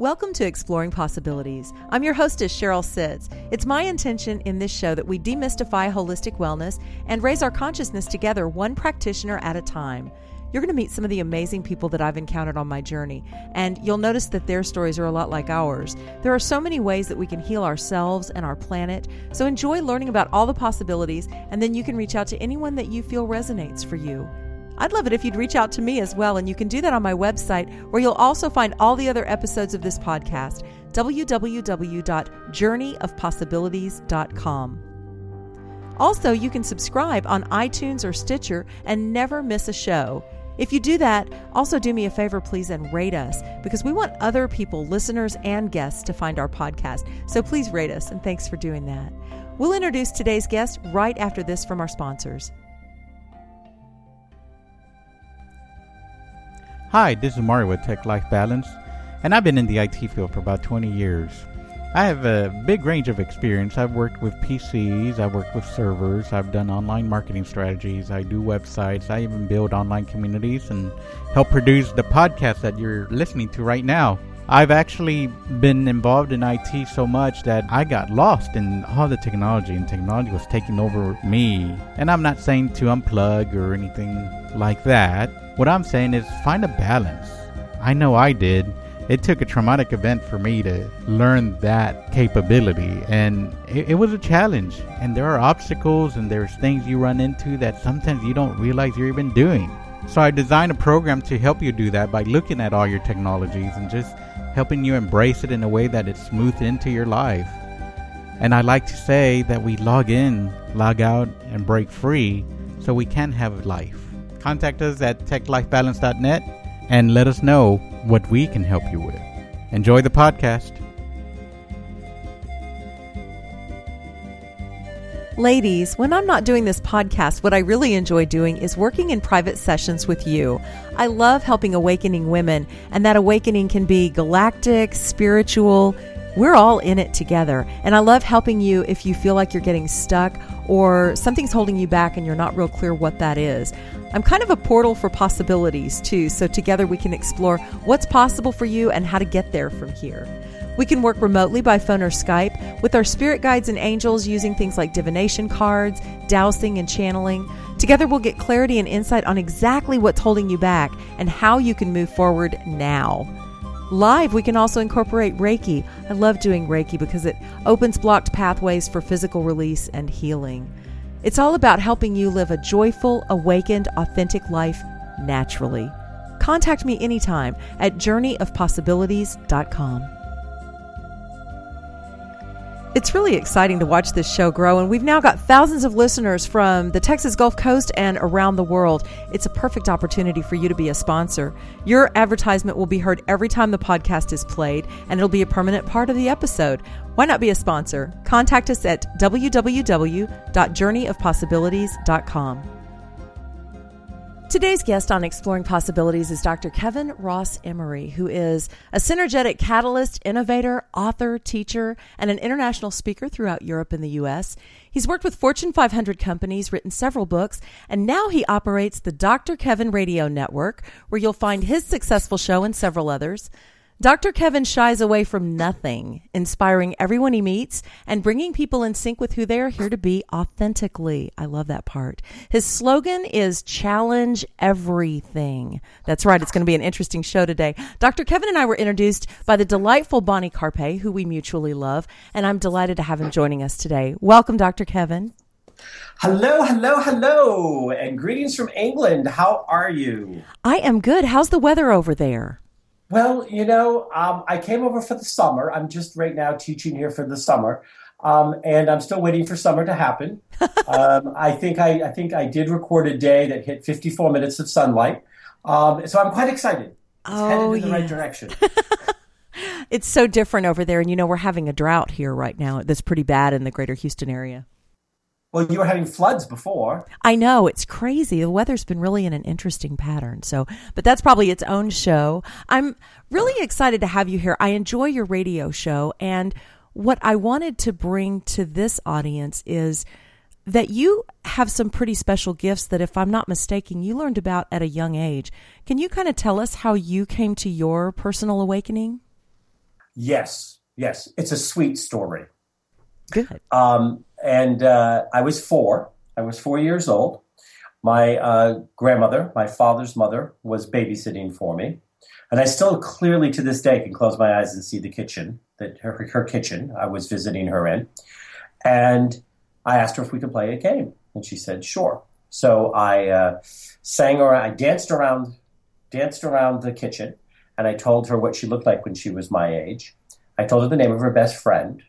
Welcome to Exploring Possibilities. I'm your hostess, Sheryl Sitts. It's my intention in this show that we demystify holistic wellness and raise our consciousness together, one practitioner at a time. You're going to meet some of the amazing people that I've encountered on my journey, and you'll notice that their stories are a lot like ours. There are so many ways that we can heal ourselves and our planet, so enjoy learning about all the possibilities, and then you can reach out to anyone that you feel resonates for you. I'd love it if you'd reach out to me as well, and you can do that on my website, where you'll also find all the other episodes of this podcast, www.journeyofpossibilities.com. Also, you can subscribe on iTunes or Stitcher and never miss a show. If you do that, also do me a favor, please, and rate us, because we want other people, listeners and guests, to find our podcast. So please rate us, and thanks for doing that. We'll introduce today's guest right after this from our sponsors. Hi, this is Mario with Tech Life Balance, and I've been in the IT field for about 20 years. I have a big range of experience. I've worked with PCs, I've worked with servers, I've done online marketing strategies, I do websites, I even build online communities and help produce the podcast that you're listening to right now. I've actually been involved in IT so much that I got lost in all the technology, and technology was taking over me. And I'm not saying to unplug or anything like that. What I'm saying is find a balance. I know I did. It took a traumatic event for me to learn that capability, and it was a challenge. And there are obstacles, and there's things you run into that sometimes you don't realize you're even doing. So I designed a program to help you do that by looking at all your technologies and just helping you embrace it in a way that it's smoothed into your life. And I like to say that we log in, log out, and break free so we can have life. Contact us at techlifebalance.net and let us know what we can help you with. Enjoy the podcast. Ladies, when I'm not doing this podcast, what I really enjoy doing is working in private sessions with you. I love helping awakening women, and that awakening can be galactic, spiritual. We're all in it together, and I love helping you if you feel like you're getting stuck or something's holding you back and you're not real clear what that is. I'm kind of a portal for possibilities too, so together we can explore what's possible for you and how to get there from here. We can work remotely by phone or Skype with our spirit guides and angels using things like divination cards, dowsing, and channeling. Together we'll get clarity and insight on exactly what's holding you back and how you can move forward now. Live, we can also incorporate Reiki. I love doing Reiki because it opens blocked pathways for physical release and healing. It's all about helping you live a joyful, awakened, authentic life naturally. Contact me anytime at journeyofpossibilities.com. It's really exciting to watch this show grow, and we've now got thousands of listeners from the Texas Gulf Coast and around the world. It's a perfect opportunity for you to be a sponsor. Your advertisement will be heard every time the podcast is played, and it'll be a permanent part of the episode. Why not be a sponsor? Contact us at www.journeyofpossibilities.com. Today's guest on Exploring Possibilities is Dr. Kevin Ross Emery, who is a synergetic catalyst, innovator, author, teacher, and an international speaker throughout Europe and the U.S. He's worked with Fortune 500 companies, written several books, and now he operates the Dr. Kevin Radio Network, where you'll find his successful show and several others. Dr. Kevin shies away from nothing, inspiring everyone he meets and bringing people in sync with who they are here to be authentically. I love that part. His slogan is challenge everything. That's right. It's going to be an interesting show today. Dr. Kevin and I were introduced by the delightful Bonnie Carpe, who we mutually love, and I'm delighted to have him joining us today. Welcome, Dr. Kevin. Hello, hello, hello, and greetings from England. How are you? I am good. How's the weather over there? Well, I came over for the summer. I'm just right now teaching here for the summer, and I'm still waiting for summer to happen. I think I did record a day that hit 54 minutes of sunlight, so I'm quite excited. It's headed in the right direction. It's so different over there, and we're having a drought here right now that's pretty bad in the greater Houston area. Well, you were having floods before. I know. It's crazy. The weather's been really in an interesting pattern. But that's probably its own show. I'm really excited to have you here. I enjoy your radio show. And what I wanted to bring to this audience is that you have some pretty special gifts that, if I'm not mistaken, you learned about at a young age. Can you kind of tell us how you came to your personal awakening? Yes. It's a sweet story. Good. And I was 4 years old. My grandmother, my father's mother, was babysitting for me. And I still clearly to this day can close my eyes and see the kitchen, her kitchen I was visiting her in. And I asked her if we could play a game. And she said, sure. So I danced around the kitchen, and I told her what she looked like when she was my age. I told her the name of her best friend.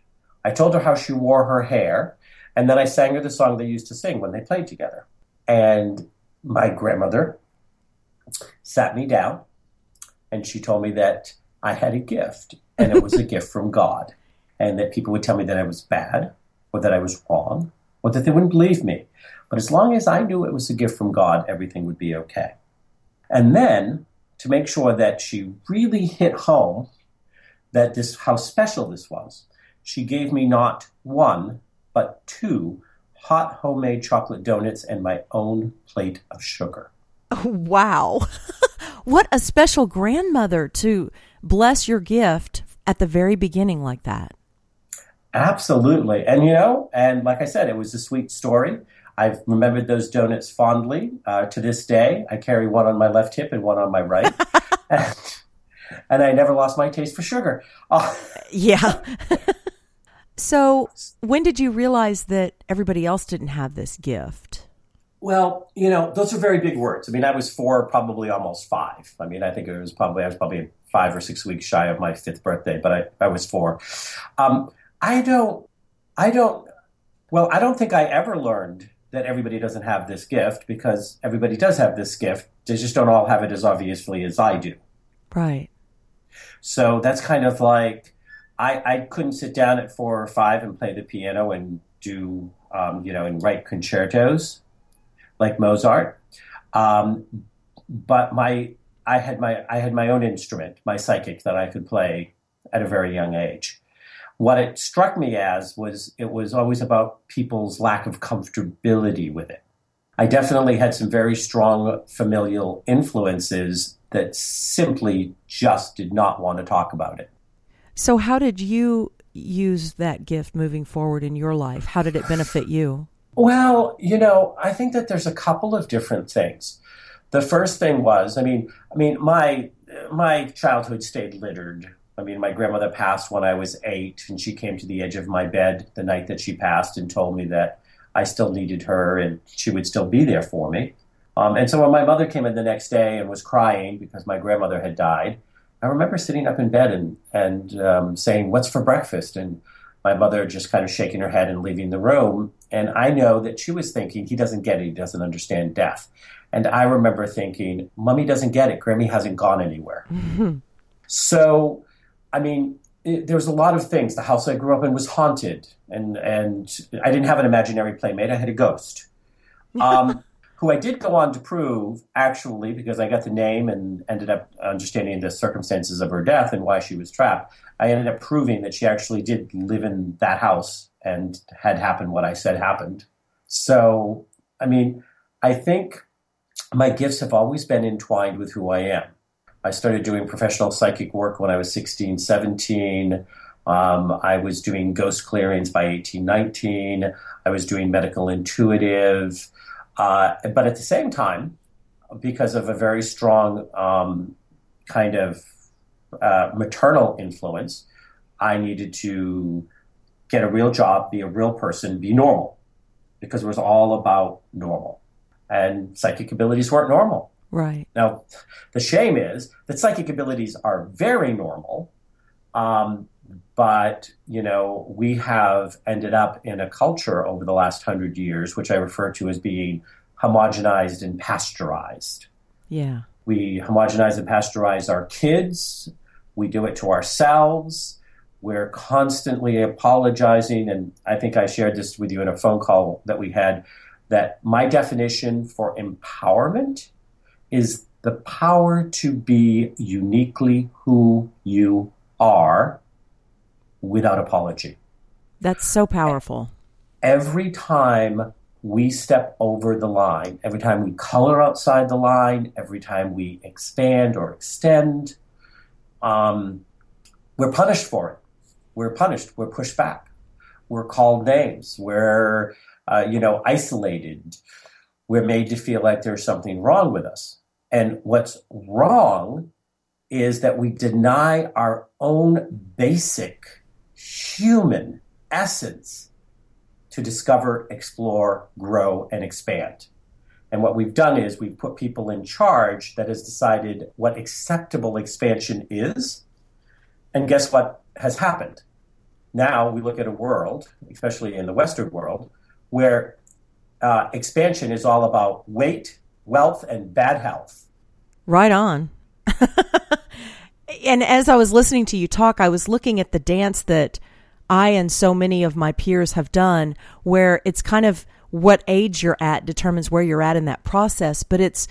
I told her how she wore her hair. And then I sang her the song they used to sing when they played together. And my grandmother sat me down, and she told me that I had a gift, and it was a gift from God, and that people would tell me that I was bad or that I was wrong or that they wouldn't believe me. But as long as I knew it was a gift from God, everything would be okay. And then to make sure that she really hit home that this, how special this was, she gave me not one, but 2 hot homemade chocolate donuts and my own plate of sugar. Oh, wow. What a special grandmother to bless your gift at the very beginning like that. Absolutely. And, and like I said, it was a sweet story. I've remembered those donuts fondly. To this day, I carry one on my left hip and one on my right. and I never lost my taste for sugar. Yeah. So when did you realize that everybody else didn't have this gift? Well, those are very big words. I mean, I was 4, probably almost 5. I mean, I think I was probably 5 or 6 weeks shy of my 5th birthday, but I was 4. I don't think I ever learned that everybody doesn't have this gift, because everybody does have this gift. They just don't all have it as obviously as I do. Right. So that's kind of like, I couldn't sit down at 4 or 5 and play the piano and do, and write concertos like Mozart. But I had my own instrument, my psychic, that I could play at a very young age. What it struck me as was it was always about people's lack of comfortability with it. I definitely had some very strong familial influences that simply just did not want to talk about it. So how did you use that gift moving forward in your life? How did it benefit you? Well, I think that there's a couple of different things. The first thing was, I mean, my childhood stayed littered. I mean, my grandmother passed when I was 8, and she came to the edge of my bed the night that she passed and told me that I still needed her and she would still be there for me. And so when my mother came in the next day and was crying because my grandmother had died, I remember sitting up in bed and saying, "What's for breakfast?" And my mother just kind of shaking her head and leaving the room. And I know that she was thinking, he doesn't get it, he doesn't understand death. And I remember thinking, Mommy doesn't get it, Grammy hasn't gone anywhere. Mm-hmm. So... I mean, there was a lot of things. The house I grew up in was haunted, and I didn't have an imaginary playmate. I had a ghost, who I did go on to prove, actually, because I got the name and ended up understanding the circumstances of her death and why she was trapped. I ended up proving that she actually did live in that house and had happened what I said happened. So, I mean, I think my gifts have always been entwined with who I am. I started doing professional psychic work when I was 16, 17. I was doing ghost clearings by 18, 19. I was doing medical intuitive. But at the same time, because of a very strong maternal influence, I needed to get a real job, be a real person, be normal, because it was all about normal. And psychic abilities weren't normal. Right. Now, the shame is that psychic abilities are very normal, but, we have ended up in a culture over the last 100 years, which I refer to as being homogenized and pasteurized. Yeah. We homogenize and pasteurize our kids. We do it to ourselves. We're constantly apologizing, and I think I shared this with you in a phone call that we had, that my definition for empowerment is the power to be uniquely who you are without apology. That's so powerful. Every time we step over the line, every time we color outside the line, every time we expand or extend, We're punished for it. We're punished. We're pushed back. We're called names. We're, isolated. We're made to feel like there's something wrong with us. And what's wrong is that we deny our own basic human essence to discover, explore, grow, and expand. And what we've done is we've put people in charge that has decided what acceptable expansion is. And guess what has happened? Now we look at a world, especially in the Western world, where expansion is all about weight, wealth, and bad health. Right on. And as I was listening to you talk, I was looking at the dance that I and so many of my peers have done, where it's kind of what age you're at determines where you're at in that process. But it's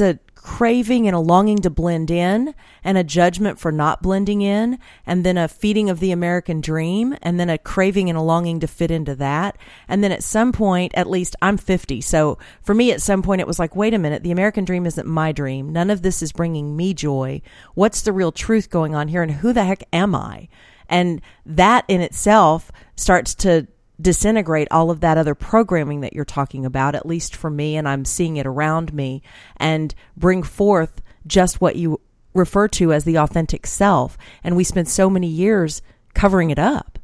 a craving and a longing to blend in, and a judgment for not blending in, and then a feeding of the American dream, and then a craving and a longing to fit into that. And then at some point, at least I'm 50. So for me, at some point, it was like, wait a minute, the American dream isn't my dream. None of this is bringing me joy. What's the real truth going on here? And who the heck am I? And that in itself starts to disintegrate all of that other programming that you're talking about, at least for me, and I'm seeing it around me, and bring forth just what you refer to as the authentic self. And we spend so many years covering it up.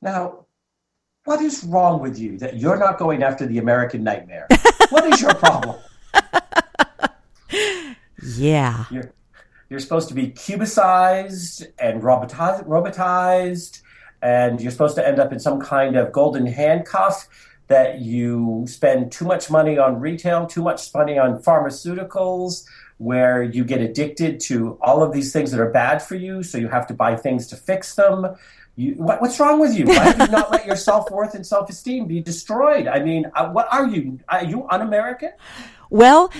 Now, what is wrong with you that you're not going after the American nightmare? What is your problem? Yeah. You're supposed to be cubicized and robotized. And you're supposed to end up in some kind of golden handcuff that you spend too much money on retail, too much money on pharmaceuticals, where you get addicted to all of these things that are bad for you, so you have to buy things to fix them. What's wrong with you? Why have you not let your self-worth and self-esteem be destroyed? I mean, what are you? Are you un-American? Well,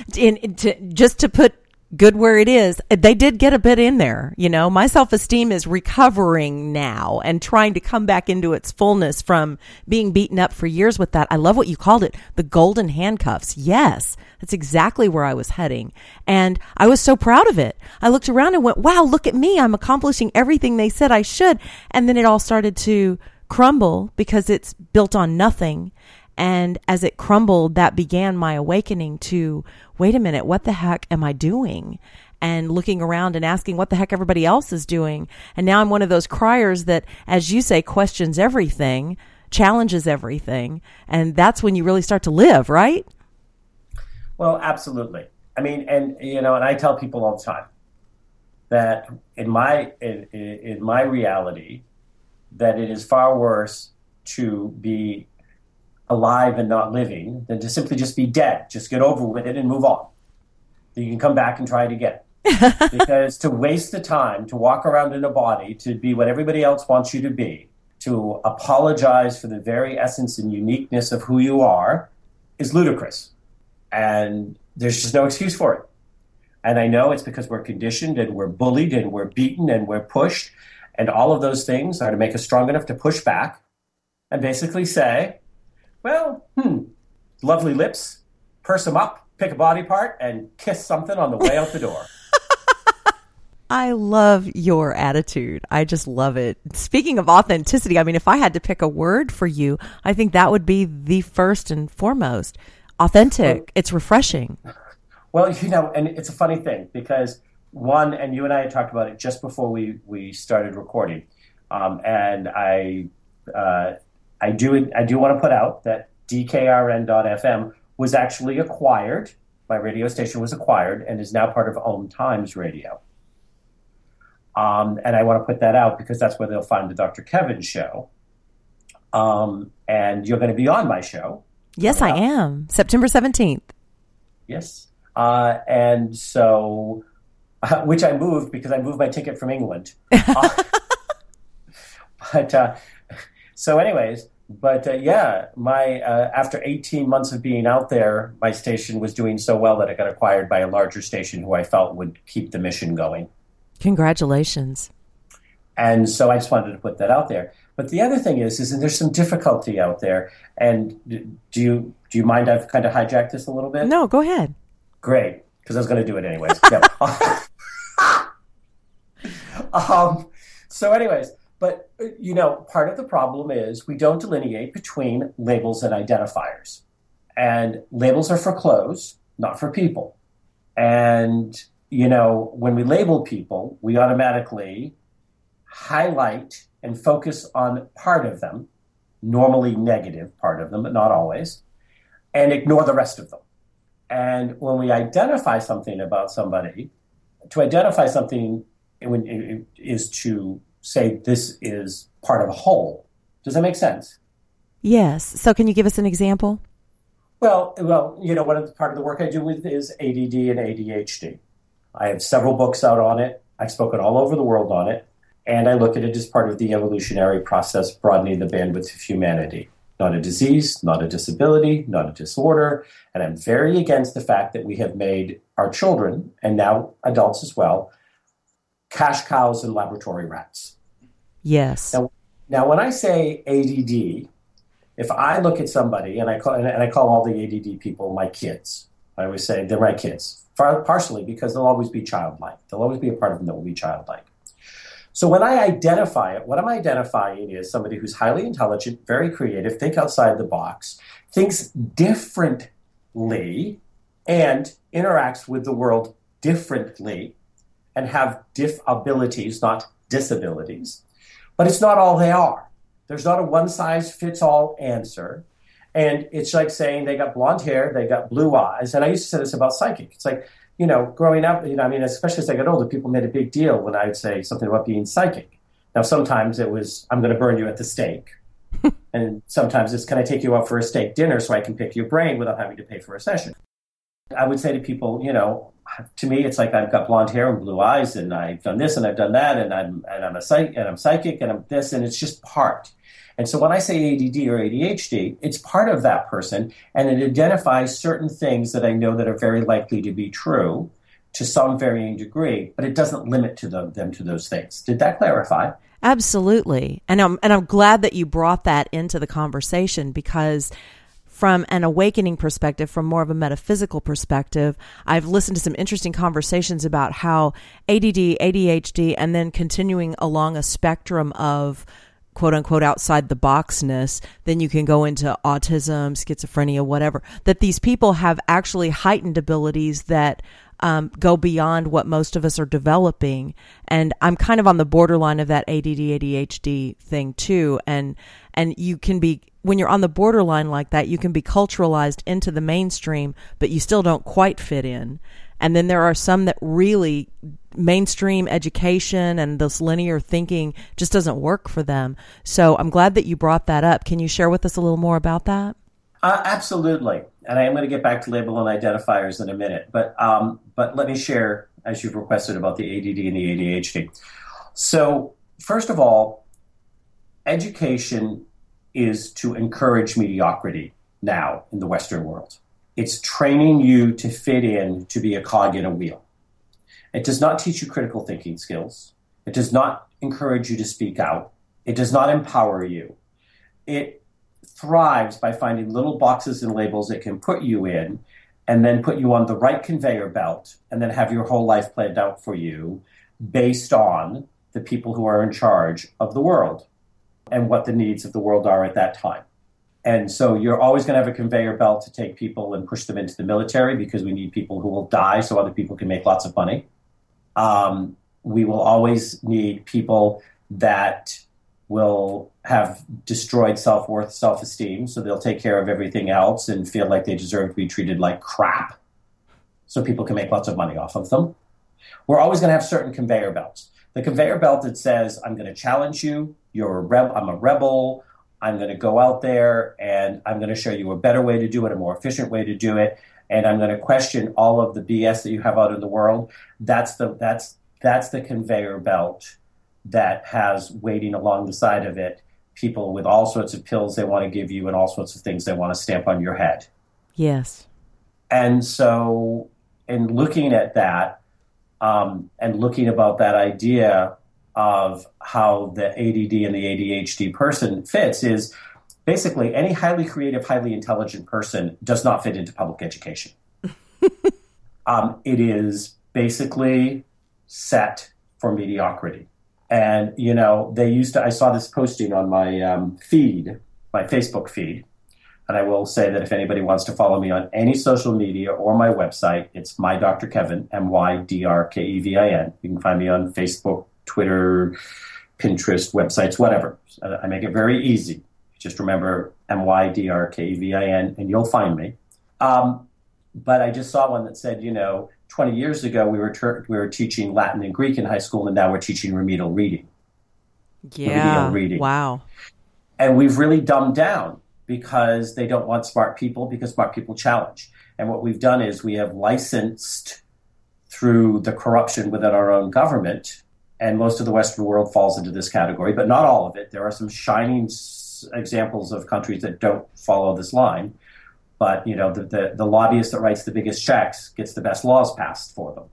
just to put good where it is, they did get a bit in there. You know, my self-esteem is recovering now and trying to come back into its fullness from being beaten up for years with that. I love what you called it, the golden handcuffs. Yes, that's exactly where I was heading. And I was so proud of it. I looked around and went, wow, look at me. I'm accomplishing everything they said I should. And then it all started to crumble because it's built on nothing. And as it crumbled, that began my awakening to, wait a minute, what the heck am I doing? And looking around and asking what the heck everybody else is doing. And now I'm one of those criers that, as you say, questions everything, challenges everything. And that's when you really start to live, right? Well, absolutely. I mean, and I tell people all the time that in my reality, that it is far worse to be alive and not living than to simply just be dead. Just get over with it and move on. Then you can come back and try it again. Because to waste the time, to walk around in a body, to be what everybody else wants you to be, to apologize for the very essence and uniqueness of who you are is ludicrous. And there's just no excuse for it. And I know it's because we're conditioned and we're bullied and we're beaten and we're pushed. And all of those things are to make us strong enough to push back and basically say, well, lovely lips, purse them up, pick a body part, and kiss something on the way out the door. I love your attitude. I just love it. Speaking of authenticity, I mean, if I had to pick a word for you, I think that would be the first and foremost. Authentic. It's refreshing. Well, and it's a funny thing because and you and I had talked about it just before we started recording, and I do want to put out that DKRN.FM was actually acquired. My radio station was acquired and is now part of Ohm Times Radio. And I want to put that out because that's where they'll find the Dr. Kevin show. And you're going to be on my show. Yes, I am. September 17th. Yes. And so, which I moved because I moved my ticket from England. So after 18 months of being out there, my station was doing so well that it got acquired by a larger station who I felt would keep the mission going. Congratulations. And so I just wanted to put that out there. But the other thing is there's some difficulty out there. And do you mind I've kind of hijacked this a little bit? No, go ahead. Great, because I was going to do it anyways. So anyways, but, you know, part of the problem is we don't delineate between labels and identifiers. And labels are for clothes, not for people. And, you know, when we label people, we automatically highlight and focus on part of them, normally negative part of them, but not always, and ignore the rest of them. And when we identify something about somebody, to identify something is to say this is part of a whole. Does that make sense? Yes. So can you give us an example? Well, you know, part of the work I do with is ADD and ADHD. I have several books out on it. I've spoken all over the world on it. And I look at it as part of the evolutionary process, broadening the bandwidth of humanity. Not a disease, not a disability, not a disorder. And I'm very against the fact that we have made our children, and now adults as well, cash cows and laboratory rats. Yes. Now when I say ADD, if I look at somebody, and I call all the ADD people my kids, I always say they're my kids, partially because they'll always be childlike. There'll always be a part of them that will be childlike. So when I identify it, what I'm identifying is somebody who's highly intelligent, very creative, think outside the box, thinks differently, and interacts with the world differently, and have abilities, not disabilities. But it's not all they are. There's not a one-size-fits-all answer. And it's like saying they got blonde hair, they got blue eyes. And I used to say this about psychic. It's like, you know, growing up, you know, I mean, especially as I got older, people made a big deal when I would say something about being psychic. Now, sometimes it was, I'm going to burn you at the stake. And sometimes it's, can I take you out for a steak dinner so I can pick your brain without having to pay for a session? I would say to people, you know, to me, it's like I've got blonde hair and blue eyes, and I've done this and I've done that, and I'm psychic, and I'm this, and it's just part. And so when I say ADD or ADHD, it's part of that person, and it identifies certain things that I know that are very likely to be true to some varying degree, but it doesn't limit to them to those things. Did that clarify? Absolutely. And I'm glad that you brought that into the conversation, because from an awakening perspective, from more of a metaphysical perspective, I've listened to some interesting conversations about how ADD, ADHD, and then continuing along a spectrum of quote unquote outside the boxness, then you can go into autism, schizophrenia, whatever, that these people have actually heightened abilities that go beyond what most of us are developing. And I'm kind of on the borderline of that ADD, ADHD thing too. And you can be, when you're on the borderline like that, you can be culturalized into the mainstream, but you still don't quite fit in. And then there are some that really mainstream education and this linear thinking just doesn't work for them. So I'm glad that you brought that up. Can you share with us a little more about that? Absolutely. And I am going to get back to label and identifiers in a minute. But let me share, as you've requested, about the ADD and the ADHD. So first of all, education is to encourage mediocrity now in the Western world. It's training you to fit in, to be a cog in a wheel. It does not teach you critical thinking skills. It does not encourage you to speak out. It does not empower you. It thrives by finding little boxes and labels it can put you in, and then put you on the right conveyor belt, and then have your whole life planned out for you based on the people who are in charge of the world and what the needs of the world are at that time. And so you're always going to have a conveyor belt to take people and push them into the military, because we need people who will die so other people can make lots of money. We will always need people that will have destroyed self-worth, self-esteem, so they'll take care of everything else and feel like they deserve to be treated like crap so people can make lots of money off of them. We're always going to have certain conveyor belts. The conveyor belt that says, I'm going to challenge you, I'm a rebel, I'm going to go out there and I'm going to show you a better way to do it, a more efficient way to do it, and I'm going to question all of the BS that you have out in the world. That's the conveyor belt that has waiting along the side of it people with all sorts of pills they want to give you and all sorts of things they want to stamp on your head. Yes. And so in looking at that and looking about that idea of how the ADD and the ADHD person fits is basically any highly creative, highly intelligent person does not fit into public education. It is basically set for mediocrity. And, you know, they used to, I saw this posting on my feed, my Facebook feed. And I will say that if anybody wants to follow me on any social media or my website, it's MyDrKevin, MyDrKevin. You can find me on Facebook, Twitter, Pinterest, websites, whatever. I make it very easy. Just remember MyDrKevin, and you'll find me. But I just saw one that said, you know, 20 years ago we were teaching Latin and Greek in high school, and now we're teaching remedial reading. Yeah, remedial reading. Wow. And we've really dumbed down, because they don't want smart people, because smart people challenge. And what we've done is we have licensed through the corruption within our own government, and most of the Western world falls into this category, but not all of it. There are some shining examples of countries that don't follow this line, but you know, the lobbyist that writes the biggest checks gets the best laws passed for them.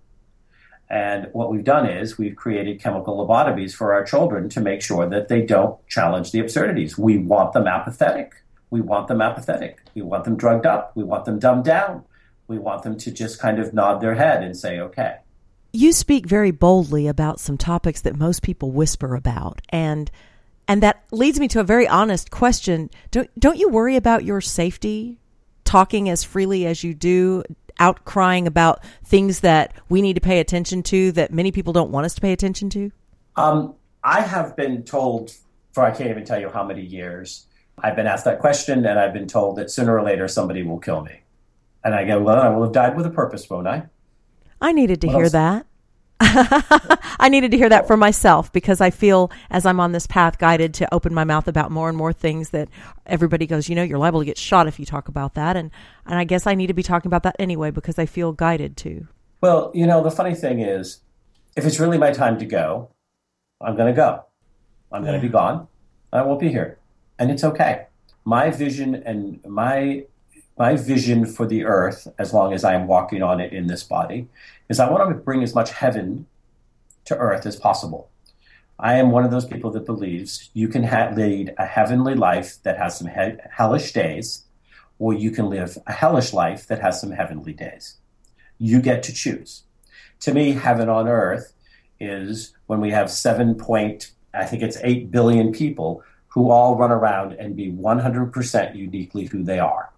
And what we've done is we've created chemical lobotomies for our children to make sure that they don't challenge the absurdities. We want them apathetic. We want them apathetic. We want them drugged up. We want them dumbed down. We want them to just kind of nod their head and say, okay. You speak very boldly about some topics that most people whisper about. And that leads me to a very honest question. Don't you worry about your safety, talking as freely as you do, out crying about things that we need to pay attention to that many people don't want us to pay attention to? I have been told for, I can't even tell you how many years, I've been asked that question, and I've been told that sooner or later somebody will kill me. And I go, well, I will have died with a purpose, won't I? I needed to hear that. I needed to hear that for myself, because I feel as I'm on this path guided to open my mouth about more and more things that everybody goes, you know, you're liable to get shot if you talk about that. And I guess I need to be talking about that anyway, because I feel guided to. Well, you know, the funny thing is, if it's really my time to go, I'm going to go. I'm going to be gone. I won't be here. And it's okay. My vision and my vision for the earth, as long as I am walking on it in this body, is I want to bring as much heaven to earth as possible. I am one of those people that believes you can lead a heavenly life that has some hellish days, or you can live a hellish life that has some heavenly days. You get to choose. To me, heaven on earth is when we have 8 billion people who all run around and be 100% uniquely who they are.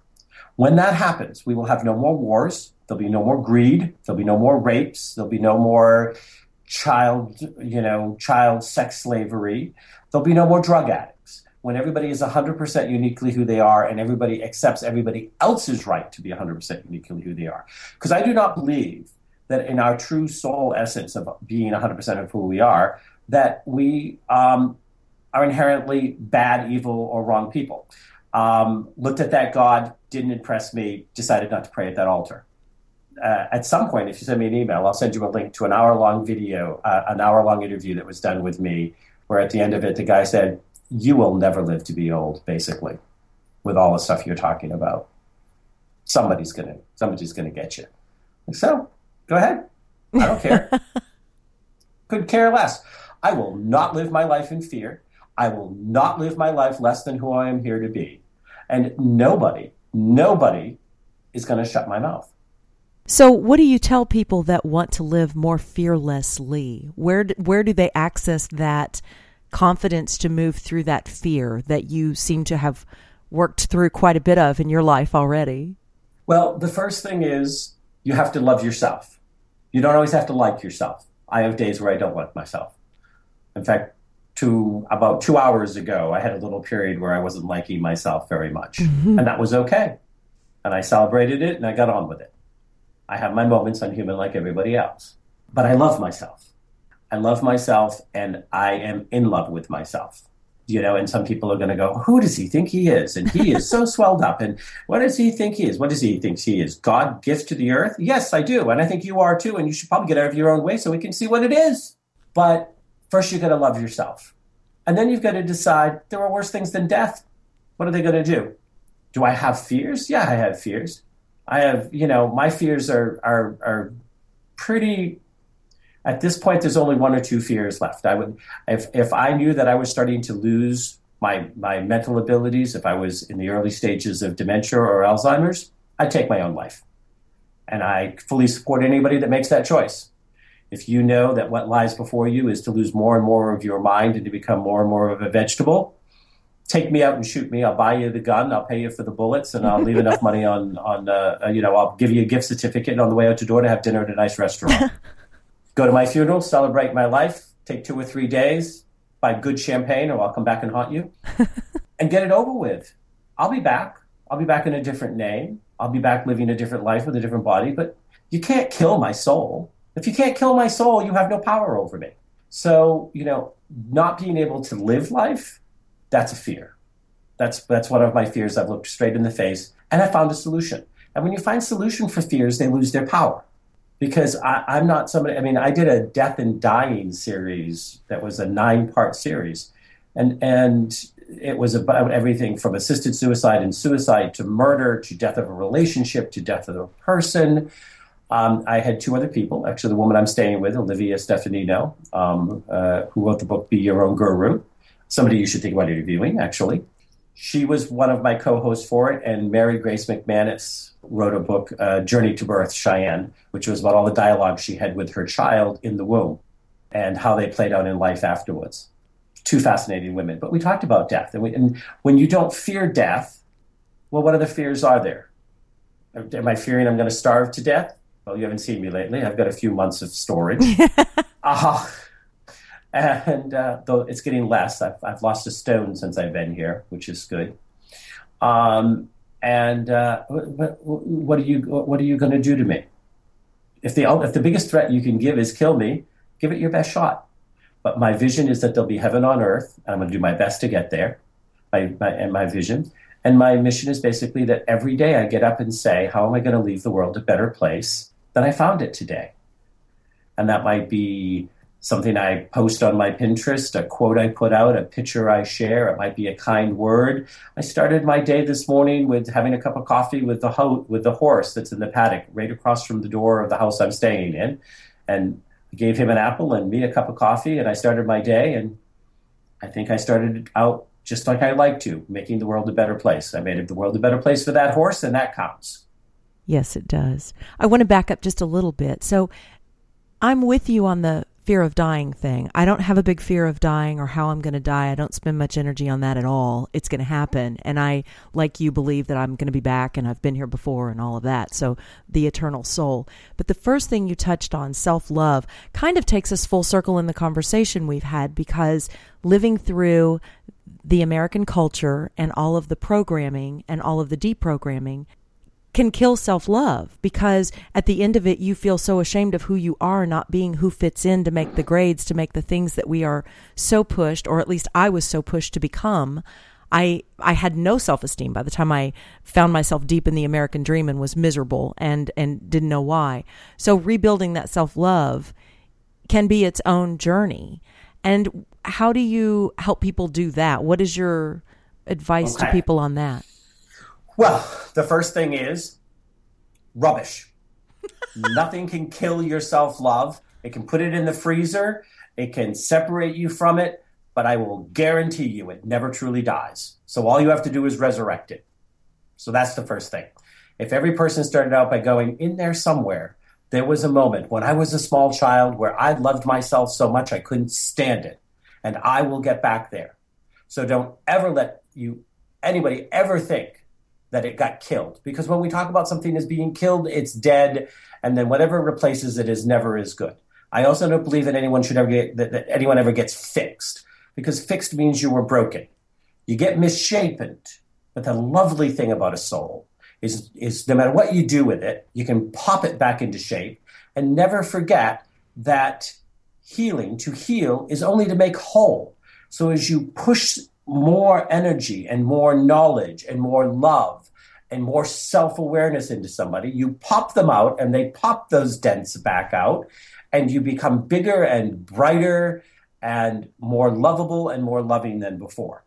When that happens, we will have no more wars. There'll be no more greed. There'll be no more rapes. There'll be no more child sex slavery. There'll be no more drug addicts. When everybody is 100% uniquely who they are, and everybody accepts everybody else's right to be 100% uniquely who they are. Because I do not believe that in our true soul essence of being 100% of who we are, that we are inherently bad, evil, or wrong people. Looked at that God, didn't impress me, decided not to pray at that altar. At some point, if you send me an email, I'll send you a link to an hour-long interview that was done with me, where at the end of it, the guy said, you will never live to be old, basically, with all the stuff you're talking about. Somebody's gonna get you. So, go ahead. I don't care. Could care less. I will not live my life in fear. I will not live my life less than who I am here to be. And nobody is going to shut my mouth. So what do you tell people that want to live more fearlessly? Where do they access that confidence to move through that fear that you seem to have worked through quite a bit of in your life already? Well, the first thing is you have to love yourself. You don't always have to like yourself. I have days where I don't like myself. In fact, about 2 hours ago, I had a little period where I wasn't liking myself very much. Mm-hmm. And that was okay. And I celebrated it and I got on with it. I have my moments. I'm human like everybody else. But I love myself. I love myself, and I am in love with myself. You know, and some people are going to go, who does he think he is? And he is so swelled up. And what does he think he is? What does he think he is? God gift to the earth? Yes, I do. And I think you are too. And you should probably get out of your own way so we can see what it is. But first, you've got to love yourself. And then you've got to decide there are worse things than death. What are they going to do? Do I have fears? Yeah, I have fears. I have, you know, my fears are pretty, at this point, there's only one or two fears left. I would, if I knew that I was starting to lose my mental abilities, if I was in the early stages of dementia or Alzheimer's, I'd take my own life. And I fully support anybody that makes that choice. If you know that what lies before you is to lose more and more of your mind and to become more and more of a vegetable, take me out and shoot me. I'll buy you the gun. I'll pay you for the bullets, and I'll leave enough money I'll give you a gift certificate, and on the way out the door to have dinner at a nice restaurant. Go to my funeral, celebrate my life, take 2 or 3 days, buy good champagne, or I'll come back and haunt you, and get it over with. I'll be back. I'll be back in a different name. I'll be back living a different life with a different body, but you can't kill my soul. If you can't kill my soul, you have no power over me. So, not being able to live life, that's a fear. That's one of my fears. I've looked straight in the face, and I found a solution. And when you find solution for fears, they lose their power. Because I'm not somebody, I did a death and dying series that was a 9-part series. And it was about everything from assisted suicide and suicide to murder, to death of a relationship, to death of a person. I had 2 other people, actually the woman I'm staying with, Olivia Stefanino, who wrote the book, Be Your Own Guru. Somebody you should think about interviewing, actually. She was one of my co-hosts for it, and Mary Grace McManus wrote a book, Journey to Birth Cheyenne, which was about all the dialogue she had with her child in the womb and how they played out in life afterwards. 2 fascinating women. But we talked about death. And when you don't fear death, well, what other fears are there? Am I fearing I'm going to starve to death? Well, you haven't seen me lately. I've got a few months of storage. And though it's getting less, I've lost a stone since I've been here, which is good. What are you going to do to me? If the biggest threat you can give is kill me, give it your best shot. But my vision is that there'll be heaven on earth, and I'm going to do my best to get there. My vision. And my mission is basically that every day I get up and say, how am I going to leave the world a better place than I found it today? And that might be something I post on my Pinterest, a quote I put out, a picture I share. It might be a kind word. I started my day this morning with having a cup of coffee with the horse that's in the paddock right across from the door of the house I'm staying in. And I gave him an apple and me a cup of coffee, and I started my day. And I think I started out just like I like to, making the world a better place. I made the world a better place for that horse, and that counts. Yes, it does. I want to back up just a little bit. So I'm with you on the fear of dying thing. I don't have a big fear of dying or how I'm going to die. I don't spend much energy on that at all. It's going to happen. And I, like you, believe that I'm going to be back and I've been here before and all of that. So the eternal soul. But the first thing you touched on, self-love, kind of takes us full circle in the conversation we've had, because living through the American culture and all of the programming and all of the deprogramming can kill self-love, because at the end of it, you feel so ashamed of who you are, not being who fits in to make the grades, to make the things that we are so pushed, or at least I was so pushed to become. I had no self-esteem by the time I found myself deep in the American dream and was miserable and didn't know why. So rebuilding that self-love can be its own journey. And how do you help people do that? What is your advice to people on that? Well, the first thing is rubbish. Nothing can kill your self-love. It can put it in the freezer. It can separate you from it. But I will guarantee you it never truly dies. So all you have to do is resurrect it. So that's the first thing. If every person started out by going in there somewhere, there was a moment when I was a small child where I loved myself so much I couldn't stand it. And I will get back there. So don't ever let anybody ever think that it got killed. Because when we talk about something as being killed, it's dead. And then whatever replaces it is never as good. I also don't believe that anyone ever gets fixed. Because fixed means you were broken. You get misshapen. But the lovely thing about a soul is no matter what you do with it, you can pop it back into shape. And never forget that healing, to heal, is only to make whole. So as you push more energy and more knowledge and more love and more self-awareness into somebody, you pop them out and they pop those dents back out, and you become bigger and brighter and more lovable and more loving than before.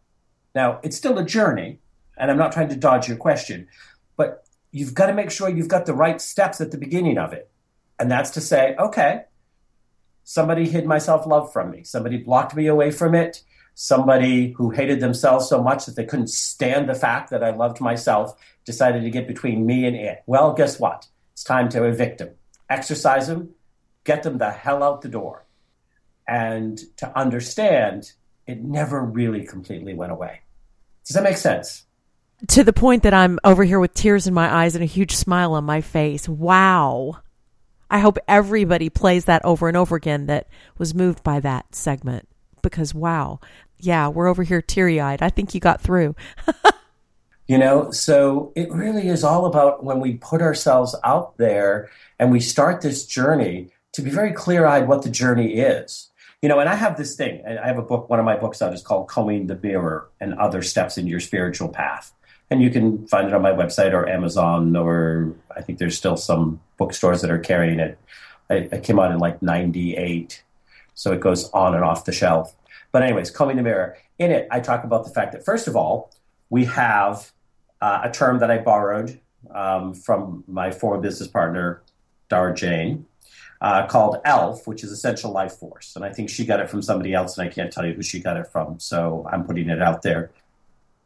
Now, it's still a journey, and I'm not trying to dodge your question, but you've got to make sure you've got the right steps at the beginning of it. And that's to say, okay, somebody hid my self-love from me. Somebody blocked me away from it. Somebody who hated themselves so much that they couldn't stand the fact that I loved myself decided to get between me and it. Well, guess what? It's time to evict them. Exorcise them, get them the hell out the door. And to understand, it never really completely went away. Does that make sense? To the point that I'm over here with tears in my eyes and a huge smile on my face. Wow. I hope everybody plays that over and over again that was moved by that segment, because wow. Yeah, we're over here teary-eyed. I think you got through. You know, so it really is all about when we put ourselves out there and we start this journey to be very clear-eyed what the journey is. You know, and I have this thing, and I have a book, one of my books out is called Combing the Mirror and Other Steps in Your Spiritual Path. And you can find it on my website or Amazon, or I think there's still some bookstores that are carrying it. I came out in like 98, so it goes on and off the shelf. But anyways, Combing the Mirror. In it, I talk about the fact that, first of all, we have a term that I borrowed from my former business partner, Dar Jane, called ELF, which is Essential Life Force. And I think she got it from somebody else, and I can't tell you who she got it from, so I'm putting it out there.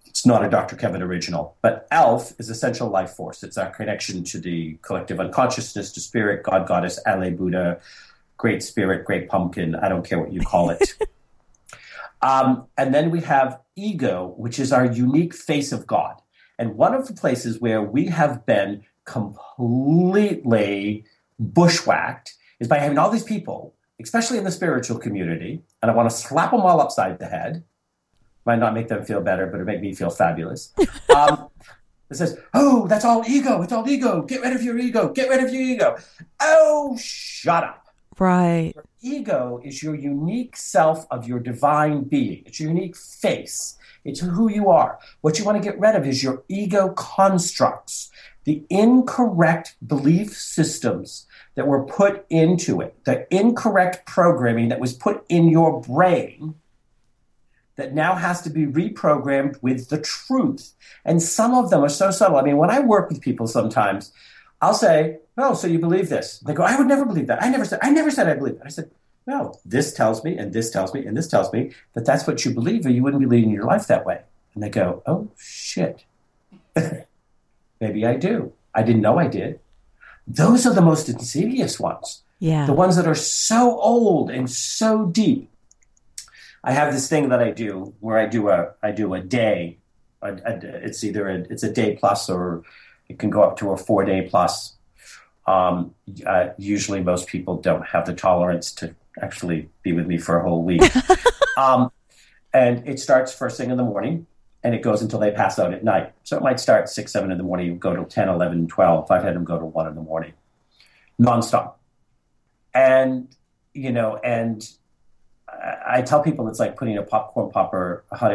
It's not a Dr. Kevin original, but ELF is Essential Life Force. It's our connection to the collective unconsciousness, to spirit, God, Goddess, Ale, Buddha, Great Spirit, Great Pumpkin. I don't care what you call it. And then we have ego, which is our unique face of God. And one of the places where we have been completely bushwhacked is by having all these people, especially in the spiritual community, and I want to slap them all upside the head. Might not make them feel better, but it made me feel fabulous. It says, oh, that's all ego. It's all ego. Get rid of your ego. Get rid of your ego. Oh, shut up. Right. Your ego is your unique self of your divine being. It's your unique face. It's who you are. What you want to get rid of is your ego constructs, the incorrect belief systems that were put into it, the incorrect programming that was put in your brain that now has to be reprogrammed with the truth. And some of them are so subtle. I mean, when I work with people sometimes, I'll say, oh, so you believe this. They go, I would never believe that. I never said I believe that. I said, no, this tells me, and this tells me, and this tells me that that's what you believe, or you wouldn't be leading your life that way. And they go, oh, shit. Maybe I do. I didn't know I did. Those are the most insidious ones. Yeah. The ones that are so old and so deep. I have this thing that I do where I do a day. It's either it's a day plus, or it can go up to a 4-day plus. Usually most people don't have the tolerance to actually be with me for a whole week. And it starts first thing in the morning, and it goes until they pass out at night. So it might start 6, 7 in the morning, go till 10, 11, 12. I've had them go to 1 in the morning, nonstop. And, you know, and I tell people it's like putting a hot air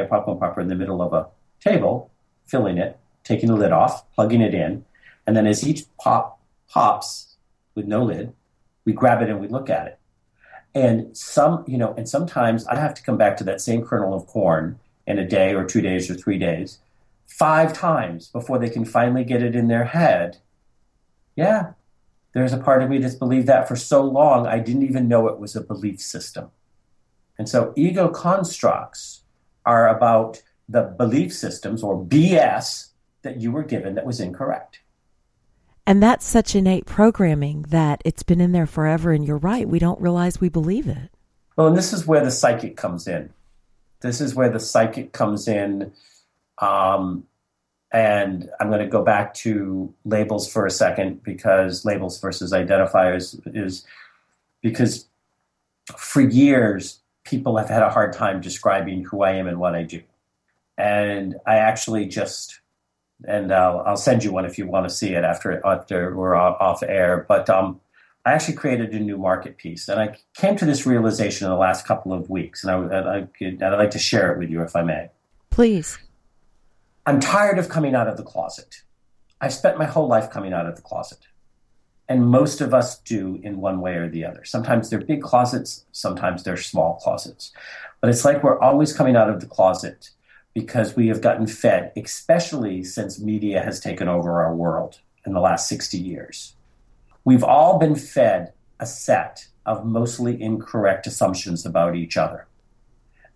popcorn popper in the middle of a table, filling it, taking the lid off, plugging it in, and then as each pops with no lid, we grab it and we look at it. And sometimes I have to come back to that same kernel of corn in a day or 2 days or 3 days, 5 times before they can finally get it in their head. Yeah, there's a part of me that's believed that for so long, I didn't even know it was a belief system. And so ego constructs are about the belief systems or BS that you were given that was incorrect. And that's such innate programming that it's been in there forever, and you're right, we don't realize we believe it. Well, and this is where the psychic comes in. And I'm going to go back to labels for a second, because labels versus identifiers is because for years, people have had a hard time describing who I am and what I do. And I actually I'll send you one if you want to see it after we're off air. But I actually created a new market piece, and I came to this realization in the last couple of weeks, and I'd like to share it with you if I may. Please. I'm tired of coming out of the closet. I've spent my whole life coming out of the closet, and most of us do in one way or the other. Sometimes they're big closets, sometimes they're small closets. But it's like we're always coming out of the closet, because we have gotten fed, especially since media has taken over our world in the last 60 years. We've all been fed a set of mostly incorrect assumptions about each other.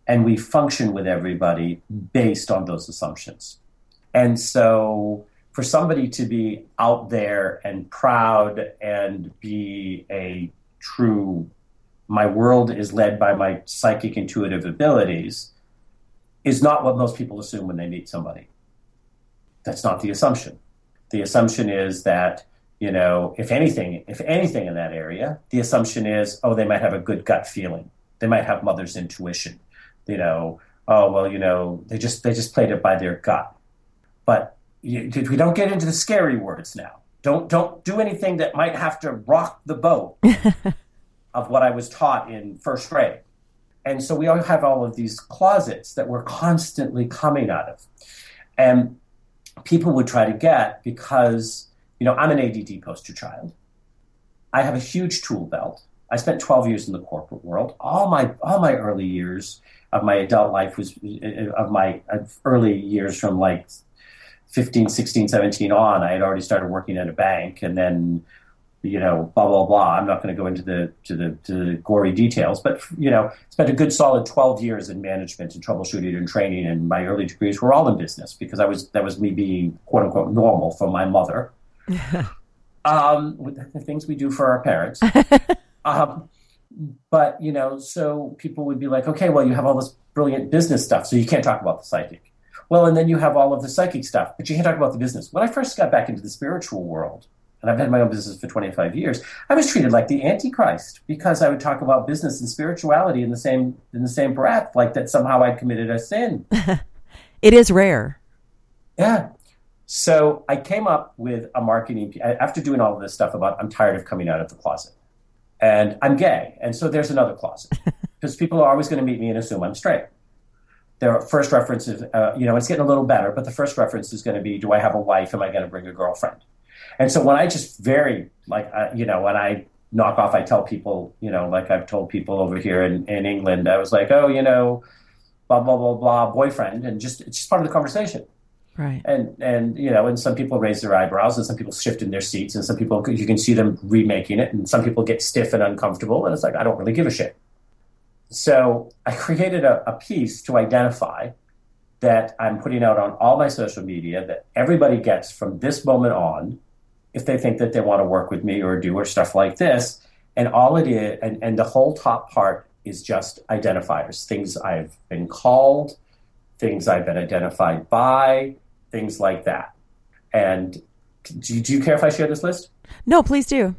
And we function with everybody based on those assumptions. And so for somebody to be out there and proud and be a true, my world is led by my psychic intuitive abilities, is not what most people assume when they meet somebody. That's not the assumption. The assumption is that, you know, if anything in that area, the assumption is, oh, they might have a good gut feeling. They might have mother's intuition. You know, oh, well, you know, they just played it by their gut. But we don't get into the scary words now. Don't do anything that might have to rock the boat of what I was taught in first grade. And so we all have all of these closets that we're constantly coming out of. And people would try to get, because, you know, I'm an ADD poster child. I have a huge tool belt. I spent 12 years in the corporate world. All my early years of my adult life was from like 15, 16, 17 on. I had already started working at a bank, and then, you know, blah, blah, blah. I'm not going to go into the gory details, but, you know, spent a good solid 12 years in management and troubleshooting and training, and my early degrees were all in business, because that was me being, quote unquote, normal for my mother. The things we do for our parents. But, you know, so people would be like, okay, well, you have all this brilliant business stuff, so you can't talk about the psychic. Well, and then you have all of the psychic stuff, but you can't talk about the business. When I first got back into the spiritual world, and I've had my own business for 25 years, I was treated like the Antichrist, because I would talk about business and spirituality in the same breath, like that somehow I'd committed a sin. It is rare. Yeah. So I came up with a marketing, after doing all of this stuff about, I'm tired of coming out of the closet. And I'm gay, and so there's another closet, because people are always going to meet me and assume I'm straight. Their first reference is, you know, it's getting a little better, but the first reference is going to be, do I have a wife? Am I going to bring a girlfriend? And so when I just when I knock off, I tell people, you know, like I've told people over here in England, I was like, oh, you know, blah, blah, blah, blah, boyfriend, and it's just part of the conversation. Right. And you know, and some people raise their eyebrows, and some people shift in their seats, and some people, you can see them remaking it, and some people get stiff and uncomfortable, and it's like, I don't really give a shit. So I created a piece to identify that I'm putting out on all my social media that everybody gets from this moment on, if they think that they want to work with me or do or stuff like this. And all it is, and the whole top part is just identifiers, things I've been called, things I've been identified by, things like that. And do you care if I share this list? No, please do.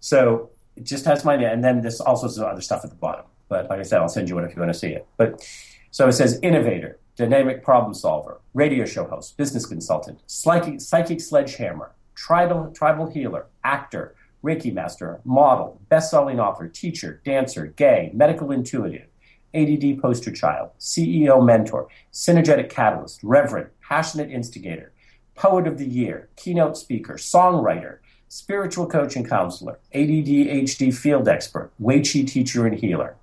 So it just has my name, and then there's all sorts of other stuff at the bottom. But like I said, I'll send you one if you want to see it. But so it says innovator, dynamic problem solver, radio show host, business consultant, psychic sledgehammer, tribal healer, actor, Reiki master, model, best-selling author, teacher, dancer, gay, medical intuitive, ADD poster child, CEO mentor, synergetic catalyst, reverend, passionate instigator, poet of the year, keynote speaker, songwriter, spiritual coach and counselor, ADHD field expert, Wei Chi teacher and healer,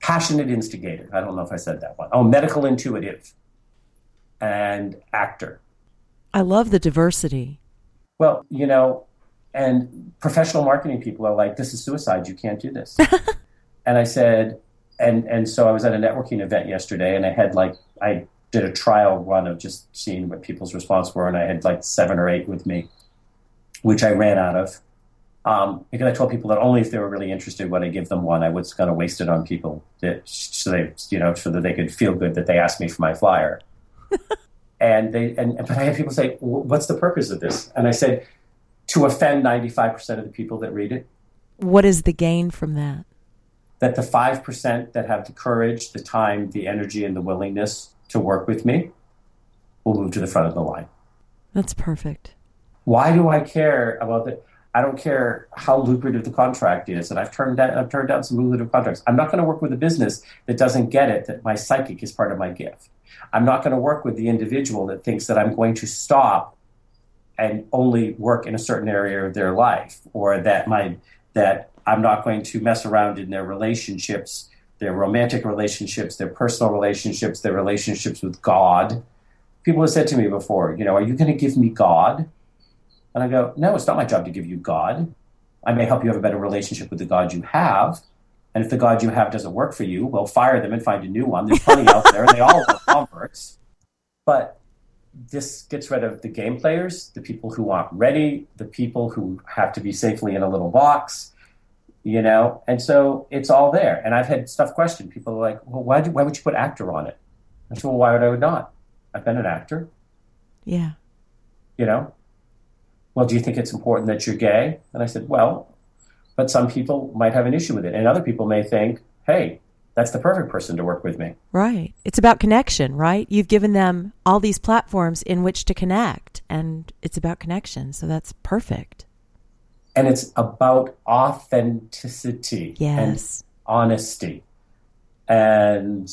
passionate instigator. I don't know if I said that one. Oh, medical intuitive, and actor. I love the diversity. Well, you know, and professional marketing people are like, this is suicide. You can't do this. And I said... And so I was at a networking event yesterday, and I did a trial run of just seeing what people's response were, and I had like 7 or 8 with me, which I ran out of, because I told people that only if they were really interested would I give them one. I was going to waste it on people so that they could feel good that they asked me for my flyer. But I had people say, "What's the purpose of this?" And I said, "To offend 95% of the people that read it." What is the gain from that? That the 5% that have the courage, the time, the energy, and the willingness to work with me will move to the front of the line. That's perfect. Why do I care about that? I don't care how lucrative the contract is, and I've turned down some lucrative contracts. I'm not going to work with a business that doesn't get it, that my psychic is part of my gift. I'm not going to work with the individual that thinks that I'm going to stop and only work in a certain area of their life, or that I'm not going to mess around in their relationships, their romantic relationships, their personal relationships, their relationships with God. People have said to me before, you know, are you going to give me God? And I go, no, it's not my job to give you God. I may help you have a better relationship with the God you have. And if the God you have doesn't work for you, well, fire them and find a new one. There's plenty out there. They all have comforts. But this gets rid of the game players, the people who aren't ready, the people who have to be safely in a little box. you know? And so it's all there. And I've had stuff questioned. People are like, well, why would you put actor on it? I said, well, why would I not? I've been an actor. Yeah. You know? Well, do you think it's important that you're gay? And I said, well, but some people might have an issue with it. And other people may think, hey, that's the perfect person to work with me. Right. It's about connection, right? You've given them all these platforms in which to connect, and it's about connection. So that's perfect. And it's about authenticity. Yes. And honesty. And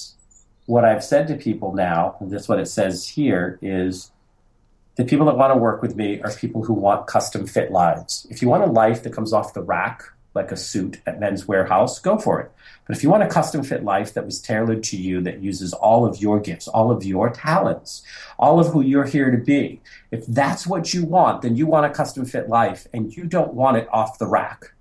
what I've said to people now, and that's what it says here, is the people that want to work with me are people who want custom fit lives. If you want a life that comes off the rack, like a suit at Men's Warehouse, go for it. But if you want a custom fit life that was tailored to you, that uses all of your gifts, all of your talents, all of who you're here to be, if that's what you want, then you want a custom fit life, and you don't want it off the rack.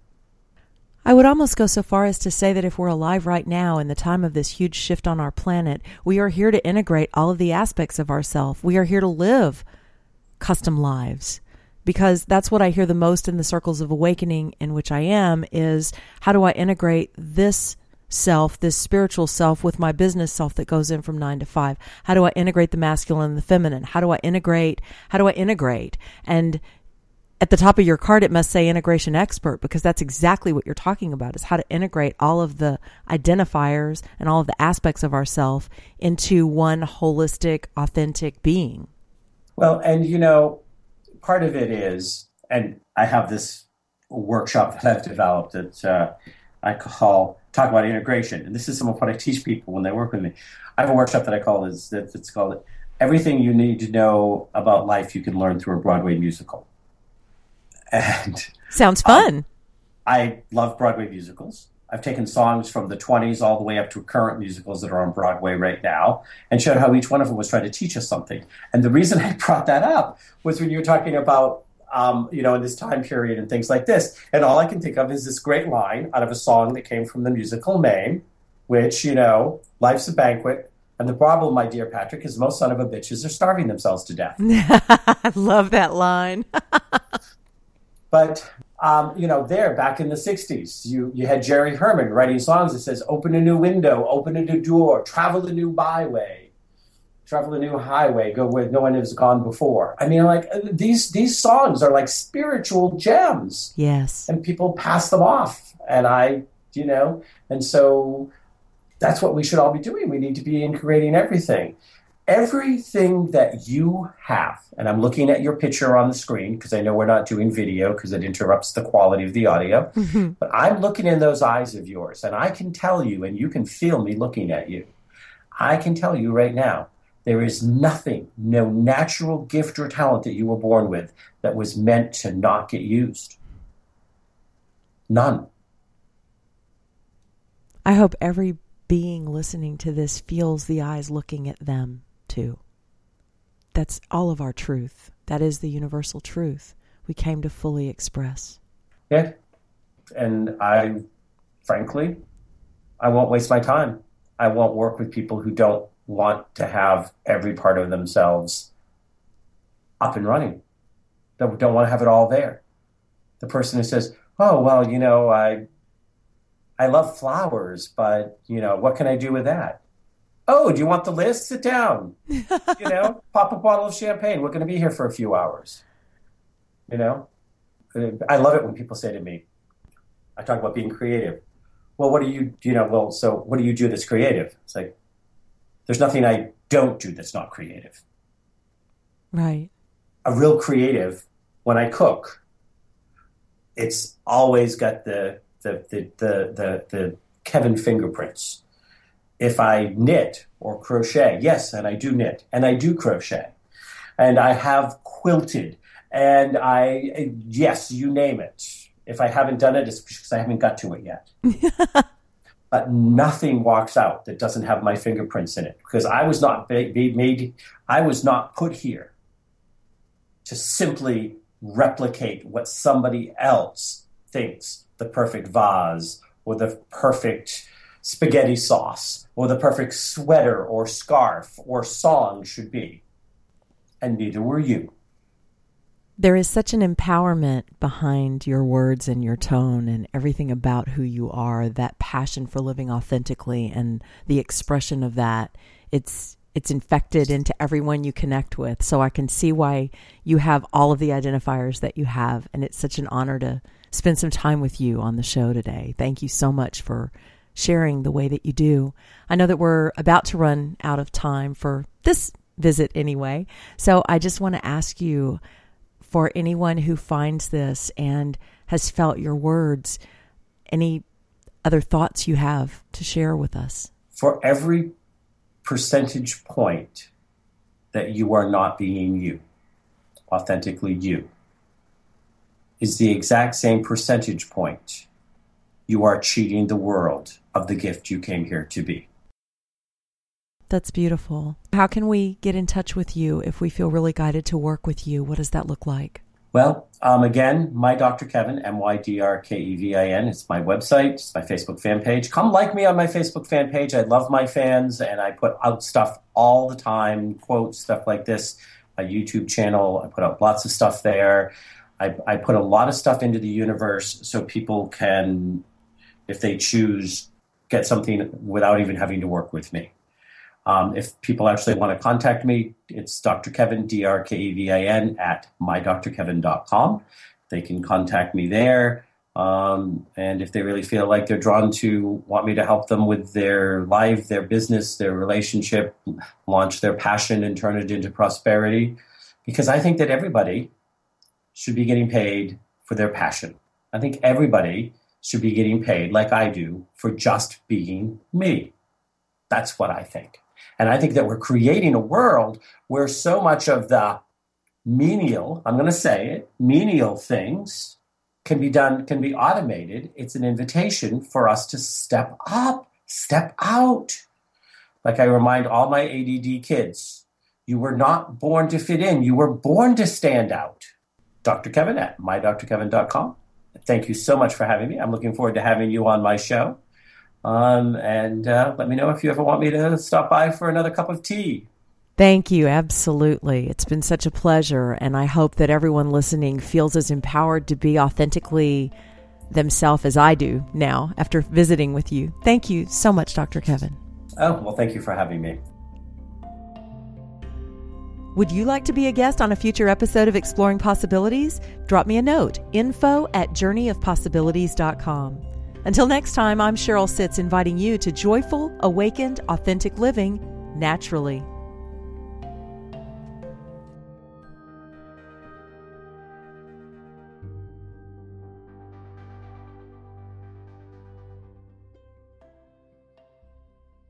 I would almost go so far as to say that if we're alive right now in the time of this huge shift on our planet, we are here to integrate all of the aspects of ourselves. We are here to live custom lives, because that's what I hear the most in the circles of awakening in which I am, is how do I integrate this self, this spiritual self, with my business self that goes in from 9 to 5? How do I integrate the masculine and the feminine? How do I integrate? And at the top of your card, it must say integration expert, because that's exactly what you're talking about, is how to integrate all of the identifiers and all of the aspects of ourself into one holistic, authentic being. Well, and you know, part of it is, and I have this workshop that I've developed that I call Talk About Integration. And this is some of what I teach people when they work with me. I have a workshop that I call is that it's called Everything You Need to Know About Life You Can Learn Through a Broadway Musical. And sounds fun. I love Broadway musicals. I've taken songs from the 20s all the way up to current musicals that are on Broadway right now and showed how each one of them was trying to teach us something. And the reason I brought that up was when you were talking about, you know, in this time period and things like this. And all I can think of is this great line out of a song that came from the musical Mame, which, you know, life's a banquet. And the problem, my dear Patrick, is most son of a bitches are starving themselves to death. I love that line. But, you know, there back in the 60s, you had Jerry Herman writing songs that says, open a new window, open a new door, travel a new byway, travel a new highway, go where no one has gone before. I mean, like these songs are like spiritual gems. Yes. And people pass them off. And I, you know, and so that's what we should all be doing. We need to be integrating everything. Everything that you have, and I'm looking at your picture on the screen because I know we're not doing video because it interrupts the quality of the audio, mm-hmm. But I'm looking in those eyes of yours, and I can tell you, and you can feel me looking at you, I can tell you right now, there is nothing, no natural gift or talent that you were born with that was meant to not get used. None. I hope every being listening to this feels the eyes looking at them. Too. That's all of our truth. That is the universal truth we came to fully express. Yeah. And I, frankly, I won't waste my time. I won't work with people who don't want to have every part of themselves up and running, that don't want to have it all there. The person who says, oh, well, you know, I love flowers, but, you know, what can I do with that? Oh, do you want the list? Sit down, you know, pop a bottle of champagne. We're going to be here for a few hours. You know, I love it when people say to me, I talk about being creative. Well, what do you, you know, well, so what do you do that's creative? It's like, there's nothing I don't do that's not creative. Right. A real creative, when I cook, it's always got the Kevin fingerprints. If I knit or crochet, yes, and I do knit, and I do crochet, and I have quilted, and I, yes, you name it. If I haven't done it, it's because I haven't got to it yet. But nothing walks out that doesn't have my fingerprints in it, because I was not made, I was not put here to simply replicate what somebody else thinks the perfect vase or the perfect spaghetti sauce or the perfect sweater or scarf or song should be. And neither were you. There is such an empowerment behind your words and your tone and everything about who you are, that passion for living authentically and the expression of that. It's infected into everyone you connect with. So I can see why you have all of the identifiers that you have. And it's such an honor to spend some time with you on the show today. Thank you so much for sharing the way that you do. I know that we're about to run out of time for this visit anyway. So I just want to ask you, for anyone who finds this and has felt your words, any other thoughts you have to share with us? For every percentage point that you are not being you, authentically you, is the exact same percentage point you are cheating the world of the gift you came here to be. That's beautiful. How can we get in touch with you if we feel really guided to work with you? What does that look like? Well, again, my Dr. Kevin, MyDrKevin. It's my website. It's my Facebook fan page. Come like me on my Facebook fan page. I love my fans, and I put out stuff all the time, quotes, stuff like this. My YouTube channel, I put out lots of stuff there. I put a lot of stuff into the universe so people can, if they choose, get something without even having to work with me. If people actually want to contact me, it's Dr. Kevin, DrKevin, at mydrkevin.com. They can contact me there. And if they really feel like they're drawn to want me to help them with their life, their business, their relationship, launch their passion and turn it into prosperity, because I think that everybody should be getting paid for their passion. I think everybody should be getting paid, like I do, for just being me. That's what I think. And I think that we're creating a world where so much of the menial, I'm going to say it, menial things can be done, can be automated. It's an invitation for us to step up, step out. Like I remind all my ADD kids, you were not born to fit in. You were born to stand out. Dr. Kevin at mydrkevin.com. Thank you so much for having me. I'm looking forward to having you on my show. And let me know if you ever want me to stop by for another cup of tea. Thank you. Absolutely. It's been such a pleasure. And I hope that everyone listening feels as empowered to be authentically themselves as I do now after visiting with you. Thank you so much, Dr. Kevin. Oh, well, thank you for having me. Would you like to be a guest on a future episode of Exploring Possibilities? Drop me a note, info@journeyofpossibilities.com. Until next time, I'm Sheryl Sitts, inviting you to joyful, awakened, authentic living naturally.